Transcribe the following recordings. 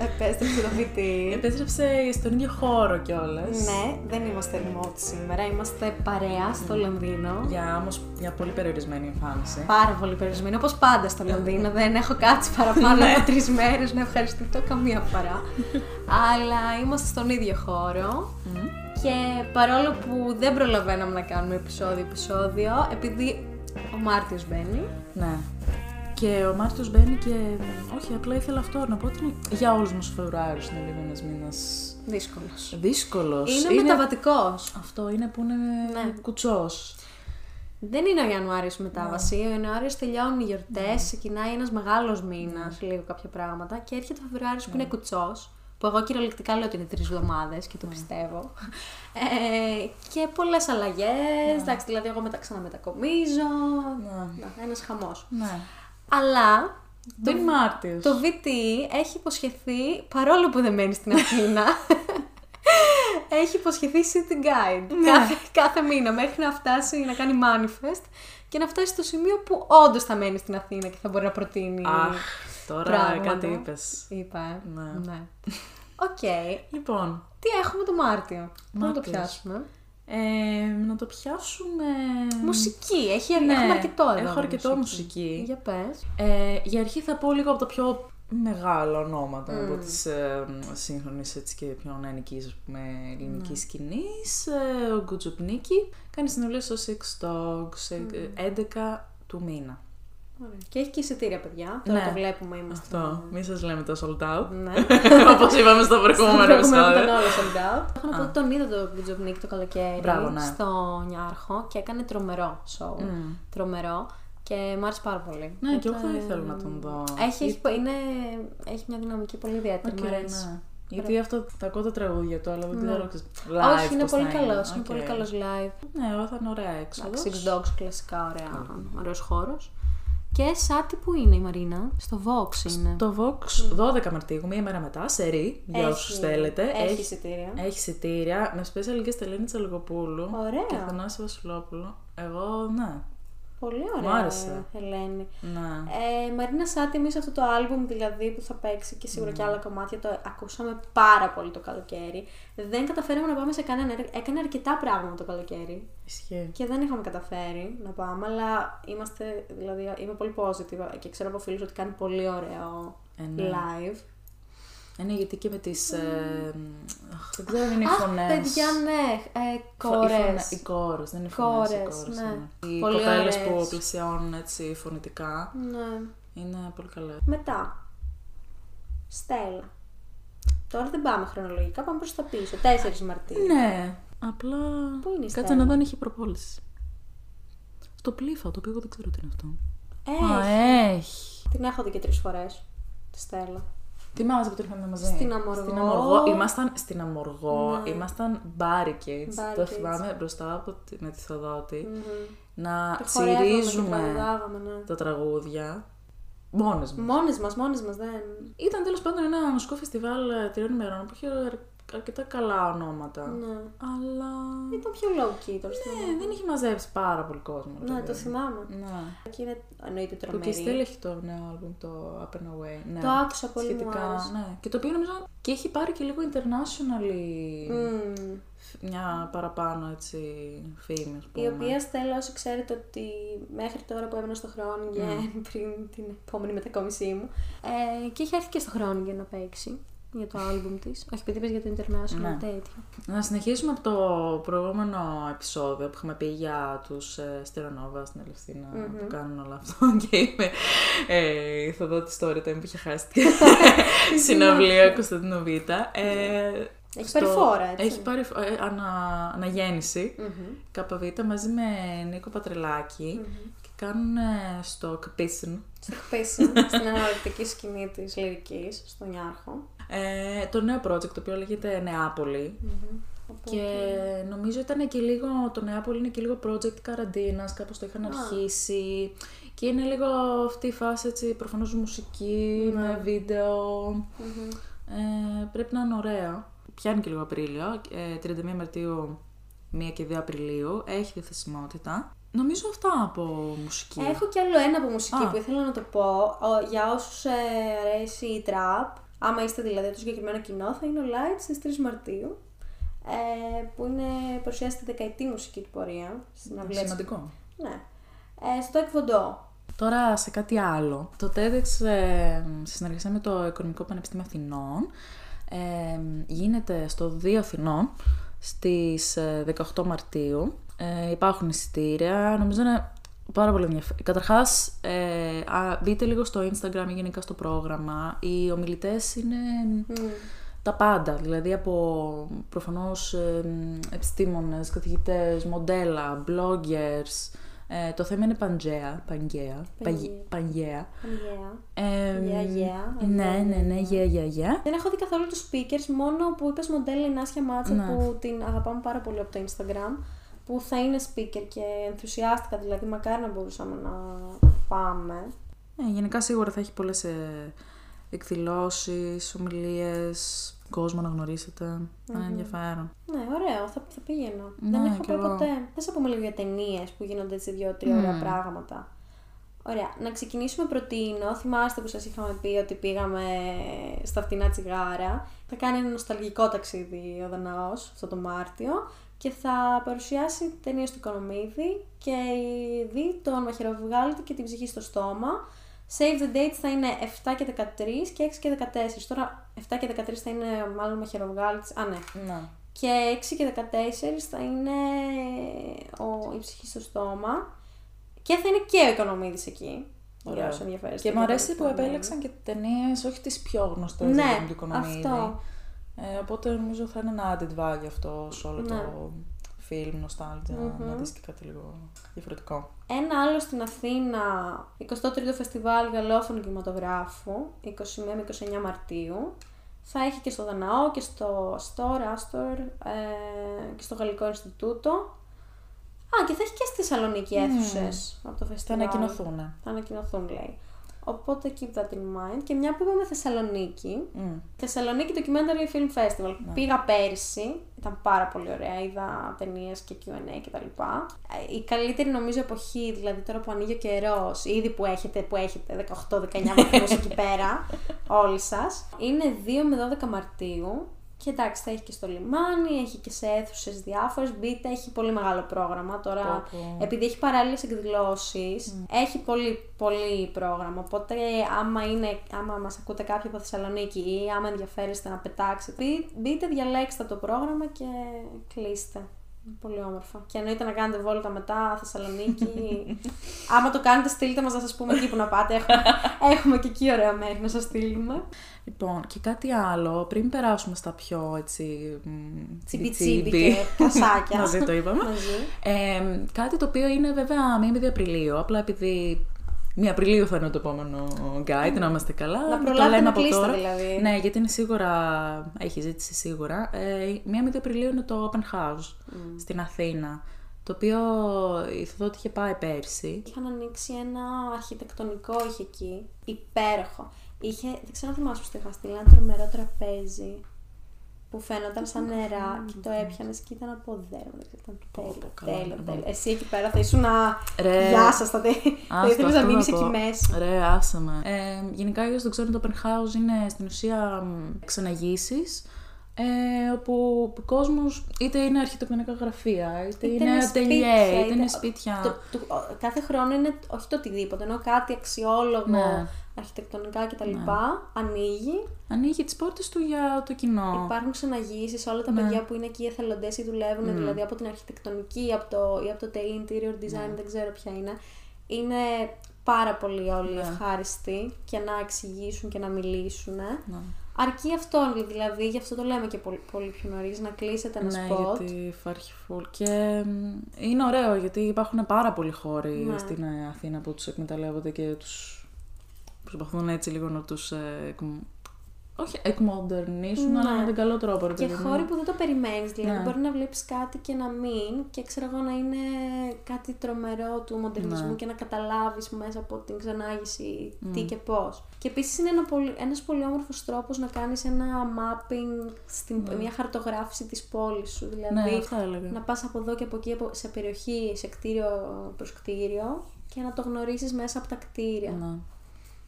Επέστρεψε το φοιτή. Επέστρεψε στον ίδιο χώρο κιόλας. Ναι, δεν είμαστε remote σήμερα. Είμαστε παρέα στο Λονδίνο. Για όμως μια πολύ περιορισμένη εμφάνιση. Πάρα πολύ περιορισμένη. Όπως πάντα στο Λονδίνο. Δεν έχω κάτσει παραπάνω από 3 μέρες να ευχαριστηθώ καμία φορά. Αλλά είμαστε στον ίδιο χώρο. Και παρόλο που δεν προλαβαίναμε να κάνουμε επεισόδιο, επειδή ο Μάρτιος μπαίνει. Ναι. Και ο Μάρτιος μπαίνει και. Όχι, απλά ήθελα αυτό να πω ότι είναι για όλους μας Φεβρουάριος είναι λίγο ένας μήνας. Δύσκολος. Είναι μεταβατικός. Αυτό είναι που είναι κουτσός. Δεν είναι ο Ιανουάριος μετάβαση. Ο Ιανουάριος τελειώνουν οι γιορτές, ξεκινάει ένας μεγάλος μήνας, λίγο κάποια πράγματα και έρχεται ο Φεβρουάριος που είναι κουτσός. Που εγώ κυριολεκτικά λέω ότι είναι 3 εβδομάδες και το πιστεύω. Και πολλές αλλαγές. Εντάξει, δηλαδή, εγώ ξαναμετακομίζω. Ένας χαμός. Ναι. Αλλά το VT έχει υποσχεθεί, παρόλο που δεν μένει στην Αθήνα, έχει υποσχεθεί city guide κάθε μήνα μέχρι να φτάσει να κάνει manifest και να φτάσει στο σημείο που όντως θα μένει στην Αθήνα και θα μπορεί να προτείνει. Τώρα πράγματα. Κάτι είπες. Είπα. Ναι. Οκ. Λοιπόν. Τι έχουμε το Μάρτιο. Να το πιάσουμε. Να το πιάσουμε... Μουσική. Έχουμε αρκετό εδώ. Έχω αρκετό μουσική. Για πες. Για αρχή θα πω λίγο από τα πιο μεγάλα ονόματα από τις σύγχρονες έτσι και πιο νεανικής, ας πούμε, ελληνικής σκηνής. Ο Γκούτζου Πνίκη κάνει συνολή στο Six Dogs 11 του μήνα. Και έχει και εισιτήρια, παιδιά. Τώρα το βλέπουμε, είμαστε. Αυτό. Μην σας λέμε τα sold out. Ναι. Όπως είπαμε στο προηγούμενο επεισόδιο. Ήταν όλα sold out. Έχω να πω ότι τον είδα τον Γκούτζου Πνίκη το καλοκαίρι στο Νιάρχο και έκανε τρομερό show. Τρομερό και μου άρεσε πάρα πολύ. Ναι, και εγώ θα ήθελα να τον δω. Έχει μια δυναμική πολύ ιδιαίτερη. Μου αρέσει. Γιατί αυτό τα ακούω τα τραγούδια του, αλλά δεν ξέρω. Όχι, είναι πολύ καλός. Είναι πολύ καλός live. Ναι, εγώ θα είναι ωραία έξοδο. Six Dogs κλασικά, ωραίος χώρος. Και Σάττι που είναι η Μαρίνα, στο Vox είναι. Στο Vox 12 Μαρτίου, μία μέρα μετά, σε ρί, για όσους θέλετε. Έχει εισιτήρια. Έχει εισιτήρια, με special και Σελήνη Τσαλικοπούλου. Ωραία. Και Θανάση Βασιλόπουλο. Εγώ, ναι. Πολύ ωραία. Μ' άρεσε. Ελένη. Ναι. Μαρίνα Σάττι, εμείς αυτό το άλμπουμ δηλαδή που θα παίξει και σίγουρα και άλλα κομμάτια το ακούσαμε πάρα πολύ το καλοκαίρι. Δεν καταφέραμε να πάμε σε κανένα. Έκανε αρκετά πράγματα το καλοκαίρι. Ισχύει. Και δεν είχαμε καταφέρει να πάμε, αλλά είμαστε, δηλαδή είμαι πολύ positive και ξέρω από φίλους ότι κάνει πολύ ωραίο live. Είναι γιατί και με τις... δεν ξέρω αν είναι οι φωνές. Αχ, παιδιά, ναι. Κόρες. Οι κόρες, δεν είναι οι φωνές, οι κόρες. Ναι. Οι κοπέλες που πλησιώνουν έτσι φωνητικά. Ναι. Είναι πολύ καλά. Μετά. Στέλλα. Τώρα δεν πάμε χρονολογικά, πάμε προς τα πίσω. 4 Μαρτίου. Ναι. Απλά... Πού είναι η Στέλλα? Κάτσε να δω αν έχει προπόληση. Στο Πλήφα, το οποίο εγώ δεν ξέρω τι είναι αυτό. Έχει. Την έχω δει και 3 φορές. Τη Στέλλα. Θυμάσαι που το είχαμε μαζί. Στην Αμοργό. Ήμασταν στην Αμοργό, ήμασταν barricades. Το θυμάμαι μπροστά από με τη Θεοδότη να τσιρίζουμε τα τραγούδια. Μόνες μας δεν. Ήταν τέλος πάντων ένα μουσικό φεστιβάλ 3 ημερών που είχε αρκετά καλά ονόματα. Ναι. Αλλά. Ήταν πιο low-key το στήμα. Ναι, δεν είχε μαζέψει πάρα πολύ κόσμο. Ναι, το θυμάμαι. Ναι. Και είναι εννοείται τρομερή. Και η Στέλλα έχει το νέο άλμπουμ, το Up and Away. Ναι. Το άκουσα πολύ. Σχετικά. Ναι. Και το οποίο νομίζω. Και έχει πάρει και λίγο internationally. Μια παραπάνω έτσι φήμη. Η οποία Στέλλα, όσοι ξέρετε, ότι μέχρι τώρα που έμενα στο Χρόνιγεν πριν την επόμενη μετακόμισή μου. Και έχει έρθει και στο Χρόνιγεν να παίξει. Για το άλμπουμ της. Όχι, επειδή πες για το international τέτοιο. Να συνεχίσουμε από το προηγούμενο επεισόδιο που είχαμε πει για τους Στερονόβα στην Ελευθερία που κάνουν όλα αυτό. Και είμαι η Θεοδότη storytime που είχε χάσει τη συναυλία Κωνσταντινοβίτα. Έχει πάρει φόρα, έτσι. Έχει πάρει αναγέννηση ΚΒ μαζί με Νίκο Πατρελάκη. Κάνουν στο Κπίσιν. Στο Κπίσιν, στην αναλυτική σκηνή της λυρικής, στο Νιάρχο. Το νέο project, το οποίο λέγεται Νεάπολη. Και νομίζω ήταν και λίγο, το Νεάπολη είναι και λίγο project καραντίνας, κάπως το είχαν αρχίσει. Και είναι λίγο αυτή η φάση, έτσι, προφανώς μουσική, με βίντεο. Πρέπει να είναι ωραίο. Πιάνει και λίγο Απρίλιο, 31 Μαρτίου, 1 και 2 Απριλίου, έχει διαθεσιμότητα. Νομίζω αυτά από μουσική. Έχω κι άλλο ένα από μουσική που ήθελα να το πω. Για όσους αρέσει η τραπ, άμα είστε δηλαδή το συγκεκριμένο κοινό, θα είναι ο Lights στις 3 Μαρτίου. Που είναι παρουσιάζεται τη δεκαετή μουσική του πορεία. Σημαντικό. Ναι. Στο Εκβοντό. Τώρα σε κάτι άλλο. Το TEDx συνεργασία με το Οικονομικό Πανεπιστήμιο Αθηνών γίνεται στο 2 Αθηνών στις 18 Μαρτίου. Υπάρχουν εισιτήρια. Νομίζω είναι πάρα πολύ ενδιαφέρον. Καταρχάς, μπείτε λίγο στο Instagram ή γενικά στο πρόγραμμα. Οι ομιλητές είναι τα πάντα. Δηλαδή από προφανώς επιστήμονες, καθηγητές, μοντέλα, bloggers. Το θέμα είναι Πανγκέα. Ναι. Δεν έχω δει καθόλου τους speakers, μόνο που είπες μοντέλα η Νάσια Μάτσα, που την αγαπάμε πάρα πολύ από το Instagram, που θα είναι speaker και ενθουσιάστηκα, δηλαδή μακάρι να μπορούσαμε να πάμε. Γενικά σίγουρα θα έχει πολλές εκδηλώσεις, ομιλίες, κόσμο να γνωρίσετε. Ενδιαφέρον. Ναι, ωραίο, θα πήγαινα. Ναι, δεν έχω πάει ποτέ. Θες να πούμε λίγο για ταινίες που γίνονται έτσι 2-3 ωραία πράγματα. Ωραία, να ξεκινήσουμε προτείνω. Θυμάστε που σας είχαμε πει ότι πήγαμε στα φτηνά τσιγάρα. Θα κάνει ένα νοσταλγικό ταξίδι ο Δανάος αυτό το Μάρτιο και θα παρουσιάσει ταινίες του Οικονομίδη και ήδη τον Μαχαιροβγάλητη και την ψυχή στο στόμα. Save the dates θα είναι 7 και 13 και 6 και 14. Τώρα 7 και 13 θα είναι μάλλον Μαχαιροβγάλητη. Και 6 και 14 θα είναι η ψυχή στο στόμα. Και θα είναι και ο Οικονομίδης εκεί. Ωραία, όσο ενδιαφέρει. Και μου αρέσει που επέλεξαν και ταινίες, όχι τις πιο γνωστές για τον Οικονομίδη. Αυτό. Οπότε νομίζω θα είναι ένα added value αυτό σε όλο το film, nostalgia, να δεις και κάτι λίγο διαφορετικό. Ένα άλλο στην Αθήνα, 23ο Φεστιβάλ Γαλλόφων Κινηματογράφου, 21 με 29 Μαρτίου. Θα έχει και στο Δανάο και στο Άστορ και στο Γαλλικό Ινστιτούτο. Και θα έχει και στη Θεσσαλονίκη αίθουσες από το φεστιβάλ. Θα ανακοινωθούν, λέει. Οπότε keep that in mind. Και μια που είπαμε Θεσσαλονίκη, Θεσσαλονίκη documentary film festival. Πήγα πέρσι, ήταν πάρα πολύ ωραία. Είδα ταινίες και Q&A κτλ. Η καλύτερη νομίζω εποχή, δηλαδή τώρα που ανοίγει ο καιρός, ήδη που έχετε 18-19 βαθμούς εκεί πέρα, όλοι σας, είναι 2 με 12 Μαρτίου. Και εντάξει, θα έχει και στο λιμάνι, έχει και σε αίθουσες διάφορες. Μπείτε, έχει πολύ μεγάλο πρόγραμμα. Τώρα, επειδή έχει παράλληλες εκδηλώσεις, έχει πολύ, πολύ πρόγραμμα. Οπότε, άμα μας ακούτε κάποιοι από Θεσσαλονίκη ή άμα ενδιαφέρεστε να πετάξετε, μπείτε, διαλέξτε το πρόγραμμα και κλείστε. Πολύ όμορφα. Και εννοείται να κάνετε βόλτα μετά Θεσσαλονίκη. Άμα το κάνετε, στείλτε μας να σας πούμε εκεί που να πάτε. Έχουμε και εκεί ωραία μέρη να σας στείλουμε. Λοιπόν, και κάτι άλλο, πριν περάσουμε στα πιο έτσι τσιμπι-τσιμπι και κασάκια. Μαζί το είπαμε. Κάτι το οποίο είναι βέβαια 1η Απριλίου. Απλά επειδή 1 Απριλίου θα είναι το επόμενο guide, να είμαστε καλά. Να προλάβετε να κλείσετε δηλαδή. Ναι, γιατί είναι σίγουρα, έχει ζήτηση σίγουρα. 1 Απριλίου είναι το Open House στην Αθήνα, το οποίο η Θεοδότη είχε πάει πέρσι. Είχαν ανοίξει ένα αρχιτεκτονικό, είχε εκεί, υπέροχο. Δεν ξέρω αν θυμάσαι που είχα στείλει, ένα τρομερό τραπέζι που φαίνονταν σαν νερά και το έπιανες και ήταν από δέρμα. Τέλειο. Εσύ εκεί πέρα θα ήσουν γεια σας, θα ήθελες να μείνεις εκεί μέσα. Ρε, άσε με. Γενικά, για όσους δεν ξέρουν, το open house είναι στην ουσία ξεναγήσεις, όπου ο κόσμος είτε είναι αρχιτεκτονικά γραφεία, είτε είναι ατελιέ, είτε είναι σπίτια. Κάθε χρόνο είναι όχι το οτιδήποτε, ενώ κάτι αξιόλογο, αρχιτεκτονικά κτλ. Ανοίγει τις πόρτες του για το κοινό. Υπάρχουν ξεναγήσεις, όλα τα παιδιά που είναι εκεί εθελοντές ή δουλεύουν, δηλαδή από την αρχιτεκτονική ή από το interior design, δεν ξέρω ποια είναι. Είναι πάρα πολύ όλοι ευχάριστοι και να εξηγήσουν και να μιλήσουν. Αρκεί αυτό, δηλαδή, γι' αυτό το λέμε και πολύ, πολύ πιο νωρίς, να κλείσετε ένα spot. Ναι, γιατί υπάρχει full. Και είναι ωραίο, γιατί υπάρχουν πάρα πολλοί χώροι στην Αθήνα που τους εκμεταλλεύονται και τους προσπαθούν έτσι λίγο να τους όχι εκμοντερνίσουν, ναι, αλλά με τον καλό τρόπο. Και χώροι που δεν το περιμένεις, δηλαδή ναι, μπορεί να βλέπεις κάτι και να μην, και ξέρω εγώ να είναι κάτι τρομερό του μοντερνισμού, ναι, και να καταλάβεις μέσα από την ξανάγηση τι και πώς. Και επίσης είναι ένας πολύ όμορφος τρόπος να κάνεις ένα mapping, μια χαρτογράφηση της πόλης σου, δηλαδή ναι, να πας από εδώ και από εκεί, σε περιοχή, σε κτίριο προς κτίριο, και να το γνωρίσεις μέσα από τα κτίρια. Ναι,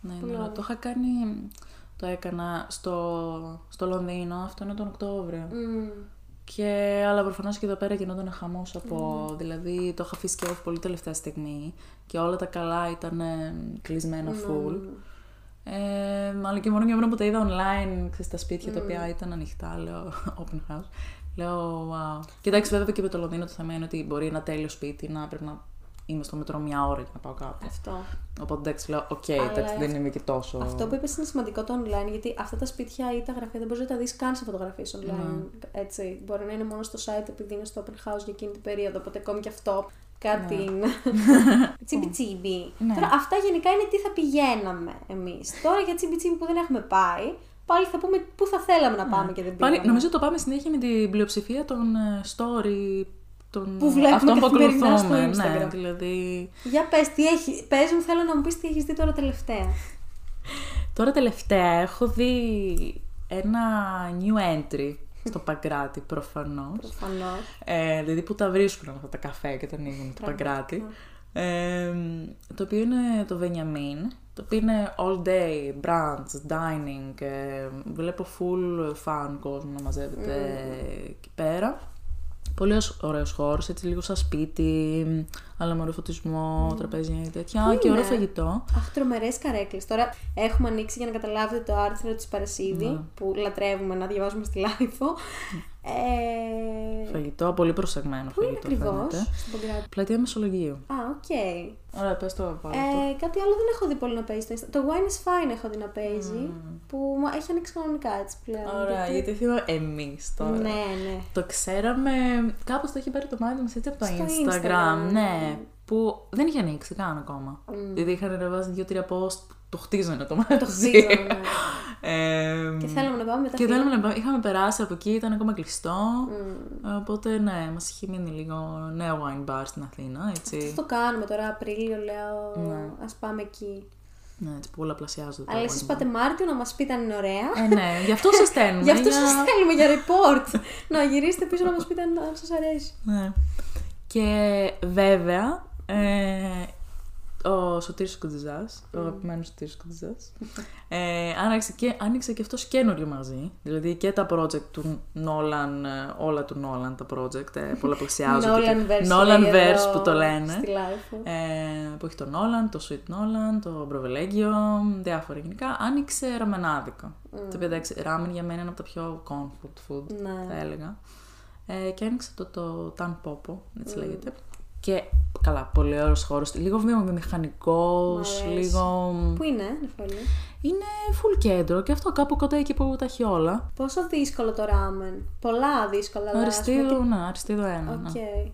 ναι, ναι. Το είχα κάνει... Το έκανα στο Λονδίνο, αυτό είναι τον Οκτώβριο. Αλλά προφανώς και εδώ πέρα γινόταν χαμός από... Δηλαδή το είχα αφήσει και off πολύ τελευταία στιγμή και όλα τα καλά ήταν κλεισμένα full. Αλλά και μόνο και μόνο που τα είδα online, στα σπίτια τα οποία ήταν ανοιχτά, λέω open house. Λέω wow. Κοιτάξτε, βέβαια και με το Λονδίνο το θέμα είναι ότι μπορεί ένα τέλειο σπίτι να πρέπει να... Είμαι στο μετρό μια ώρα για να πάω κάπου. Αυτό. Οπότε εντάξει, λέω: οκ, δεν είμαι και τόσο. Αυτό που είπες είναι σημαντικό το online, γιατί αυτά τα σπίτια ή τα γραφεία δεν μπορείς να τα δεις καν σε φωτογραφίες online. Έτσι. Μπορεί να είναι μόνο στο site επειδή είναι στο open house για εκείνη την περίοδο. Οπότε ακόμη και αυτό κάτι είναι. Τσιμπι-τσιμπι. Τώρα αυτά γενικά είναι τι θα πηγαίναμε εμείς. Τώρα για τσιμπι-τσιμπι που δεν έχουμε πάει, πάλι θα πούμε πού θα θέλαμε να πάμε και δεν πήγαμε. Πάλι νομίζω το πάμε συνέχεια με την πλειοψηφία των story. Που βλέπουμε καθημερινά στο Instagram. Ναι, δηλαδή... Για πες, τι έχει... πες μου, θέλω να μου πεις τι έχεις δει τώρα τελευταία. Τώρα τελευταία έχω δει ένα new entry στο Παγκράτη, προφανώς. Δηλαδή που τα βρίσκουν αυτά τα καφέ και τα ανοίγουν το Παγκράτη. Το οποίο είναι το Benjamin, το οποίο είναι all day, brunch, dining. Βλέπω full fan κόσμο να μαζεύεται εκεί πέρα. Πολύ ωραίος χώρος, έτσι λίγο σαν σπίτι, αλλά με ωραίο φωτισμό, τραπέζια και τέτοια. Και ωραίο φαγητό. Αχ, τρομερές καρέκλες. Τώρα έχουμε ανοίξει για να καταλάβετε το άρθρο της Παρασίδη, που λατρεύουμε να διαβάζουμε στη Lifo. Φαγητό, πολύ προσεγμένο φαγητό. Πού είναι ακριβώς? Πλατεία Μεσολογγίου. Α, οκ. Ωραία, πες το πάνω. Κάτι άλλο δεν έχω δει πολύ να παίζει. Το Wine is fine έχω δει να παίζει, που έχει ανοίξει κανονικά έτσι πλέον. Ωραία, γιατί θυμάμαι εμείς τώρα. Ναι, ναι. Το ξέραμε, κάπως το έχει πάρει το μάτι μας έτσι από το Instagram. Ναι, που δεν είχε ανοίξει καν ακόμα. Δηλαδή είχαν ανεβάσει 2-3 post. Το χτίζανε το μάτι. Το χτίζανε, ναι. Και θέλαμε να πάμε μετά. Και θέλαμε να πάμε. Είχαμε περάσει από εκεί, ήταν ακόμα κλειστό. Οπότε ναι, μας είχε μείνει λίγο νέο wine bar στην Αθήνα. Έτσι. Αυτό το κάνουμε τώρα, Απρίλιο, λέω. Ναι. Ας πάμε εκεί. Ναι, έτσι πολλαπλασιάζονται. Αλλά εσείς πάτε Μάρτιο να μας πείτε αν είναι ωραία. Ναι, γι' αυτό σας στέλνουμε. Γι' αυτό σας στέλνουμε για report. Να γυρίστε πίσω να μας πείτε αν σας αρέσει. Ναι. Και βέβαια. Ο Σωτήρης Κοντζιζάς, ο αγαπημένος Σωτήρης Κοντζιζάς, άνοιξε και αυτός καινούριο μαζί. Δηλαδή και τα project του Nolan, όλα του Nolan τα project, πολλαπλασιάζονται. Nolan Verse που το λένε. Στη Life. Που έχει τον Nolan, το Sweet Nolan, το Provelegio, διάφορα γενικά. Άνοιξε ραμενάδικο. Το οποίο ράμεν για μένα είναι από τα πιο comfort food, θα έλεγα. Και άνοιξε το Tan Popo, έτσι λέγεται. Και καλά, πολύ ωραίος χώρος. Λίγο βιομηχανικός, λίγο. Πού είναι, Νεφέλη? Είναι full κέντρο και αυτό κάπου κοντά εκεί που τα έχει όλα. Πόσο δύσκολο το ράμεν. Πολλά δύσκολα ράμεν. Αριστείδο ένα. Okay.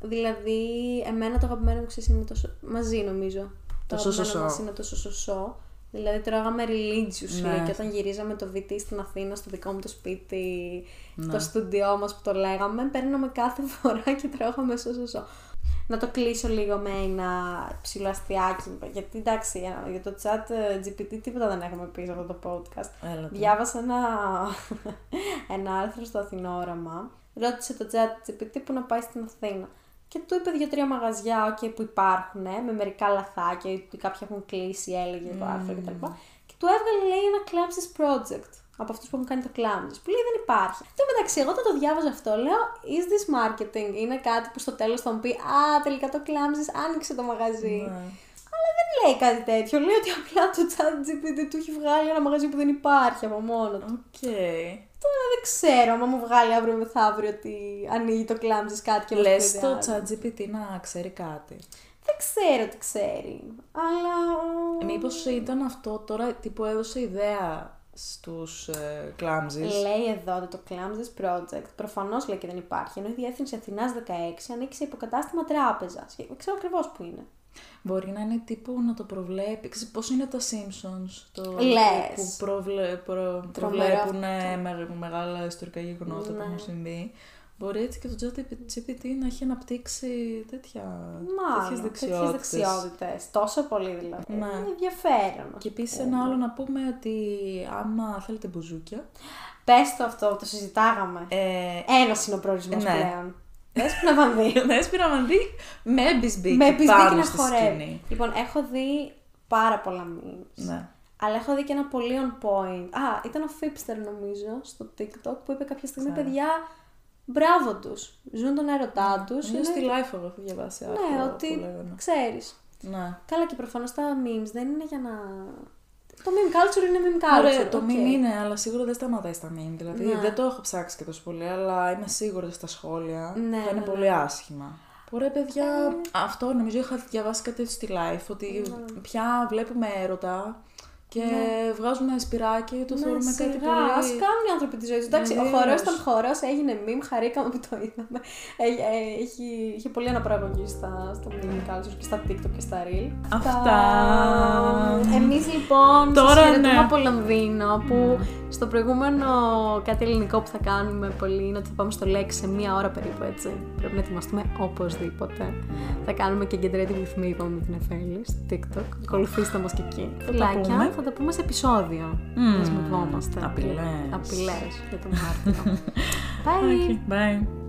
Δηλαδή, εμένα το αγαπημένο μου ξέρει είναι τόσο. Μαζί νομίζω. Το αγαπημένο μας είναι τόσο σωσό. Δηλαδή, τρώγαμε religious και όταν γυρίζαμε το VT στην Αθήνα, στο δικό μου το σπίτι, στο στούντιό μας που το λέγαμε, παίρναμε κάθε φορά και τρώγαμε σωσό. Να το κλείσω λίγο με ένα ψηλό αστιάκι, γιατί εντάξει, για το chat GPT τίποτα δεν έχουμε πει σε αυτό το podcast. Διάβασα ένα άρθρο στο Αθηνόραμα, ρώτησε το chat GPT που να πάει στην Αθήνα. Και του είπε 2-3 μαγαζιά που υπάρχουν, με μερικά λαθάκια ή κάποια έχουν κλείσει, έλεγε το άρθρο κτλ. Και του έβγαλε, λέει, ένα κλάμψης project από αυτούς που έχουν κάνει το κλάμψης. Που λέει δεν υπάρχει. Εν τω μεταξύ, εγώ όταν το διάβαζα αυτό, λέω is this marketing? Είναι κάτι που στο τέλος θα μου πει α, τελικά το κλάμψης άνοιξε το μαγαζί. Αλλά δεν λέει κάτι τέτοιο. Λέει ότι απλά το ChatGPT του έχει βγάλει ένα μαγαζί που δεν υπάρχει από μόνο του. Τώρα δεν ξέρω αν μου βγάλει αύριο μεθαύριο ότι ανοίγει το κλάμψης κάτι και λες το ChatGPT να ξέρει κάτι. Δεν ξέρω τι ξέρει, αλλά... Μήπως ήταν αυτό τώρα που έδωσε ιδέα στους κλάμψης. Λέει εδώ το κλάμψης project. Προφανώς λέει και δεν υπάρχει, ενώ η διεύθυνση Αθηνάς 16 ανοίξει υποκατάστημα τράπεζας. Ξέρω ακριβώς που είναι. Μπορεί να είναι τύπου να το προβλέπει. Πώς είναι τα Simpsons, το που προβλέπουν μεγάλα ιστορικά γεγονότα που έχουν συμβεί. Μπορεί έτσι και το ChatGPT να έχει αναπτύξει τέτοιες δεξιότητες. Τόσο πολύ δηλαδή. Ναι. Είναι ενδιαφέρον. Και επίσης ένα άλλο να πούμε ότι άμα θέλετε μπουζούκια. Πες το αυτό, το συζητάγαμε. Ένας είναι ο προορισμός πλέον. Δες πυραμανδί με μπισμπίκι πάνω στη σκηνή. Λοιπόν, έχω δει πάρα πολλά memes. Ναι. Αλλά έχω δει και ένα πολύ on point. Α, ήταν ο Fipster νομίζω στο TikTok που είπε κάποια στιγμή παιδιά. Μπράβο τους. Ζουν τον έρωτά τους. Είναι στη Life εγώ έχω διαβάσει άρθρο. Ναι, ότι ξέρεις. Ναι. Καλά και προφανώς τα memes δεν είναι για να... Το meme culture είναι meme culture. Ωραία, το meme είναι, αλλά σίγουρα δεν σταματάει στα meme. Δηλαδή δεν το έχω ψάξει και τόσο πολύ, αλλά είμαι σίγουρη στα σχόλια. Ναι, θα είναι πολύ άσχημα. Ωραία παιδιά, αυτό νομίζω είχα διαβάσει κάτι στη Life, ότι πια βλέπουμε έρωτα. Και βγάζουμε σπυράκι, το θεωρούμε κάτι πολύ. Ας κάνουν οι άνθρωποι τη ζωή του. Εντάξει, ο χορός ήταν χορός, έγινε meme, χαρήκαμε που το είδαμε. Είχε πολύ αναπαραγωγή στα meme culture και στα TikTok και στα Reel. Αυτά. Εμείς λοιπόν σας χαιρετούμε από Λονδίνο, που στο προηγούμενο κάτι ελληνικό που θα κάνουμε πολύ είναι ότι θα πάμε στο Lex σε μία ώρα περίπου, έτσι. Πρέπει να ετοιμαστούμε οπωσδήποτε. Θα κάνουμε και Generative with Me, είπαμε με την Εφέλη, στο TikTok. Ακολουθήστε μας και εκεί. Φιλάκια. Θα τα πούμε σε επεισόδιο. Δεσμευόμαστε. Απειλές για τον Μάρτιο. Bye. Okay, bye.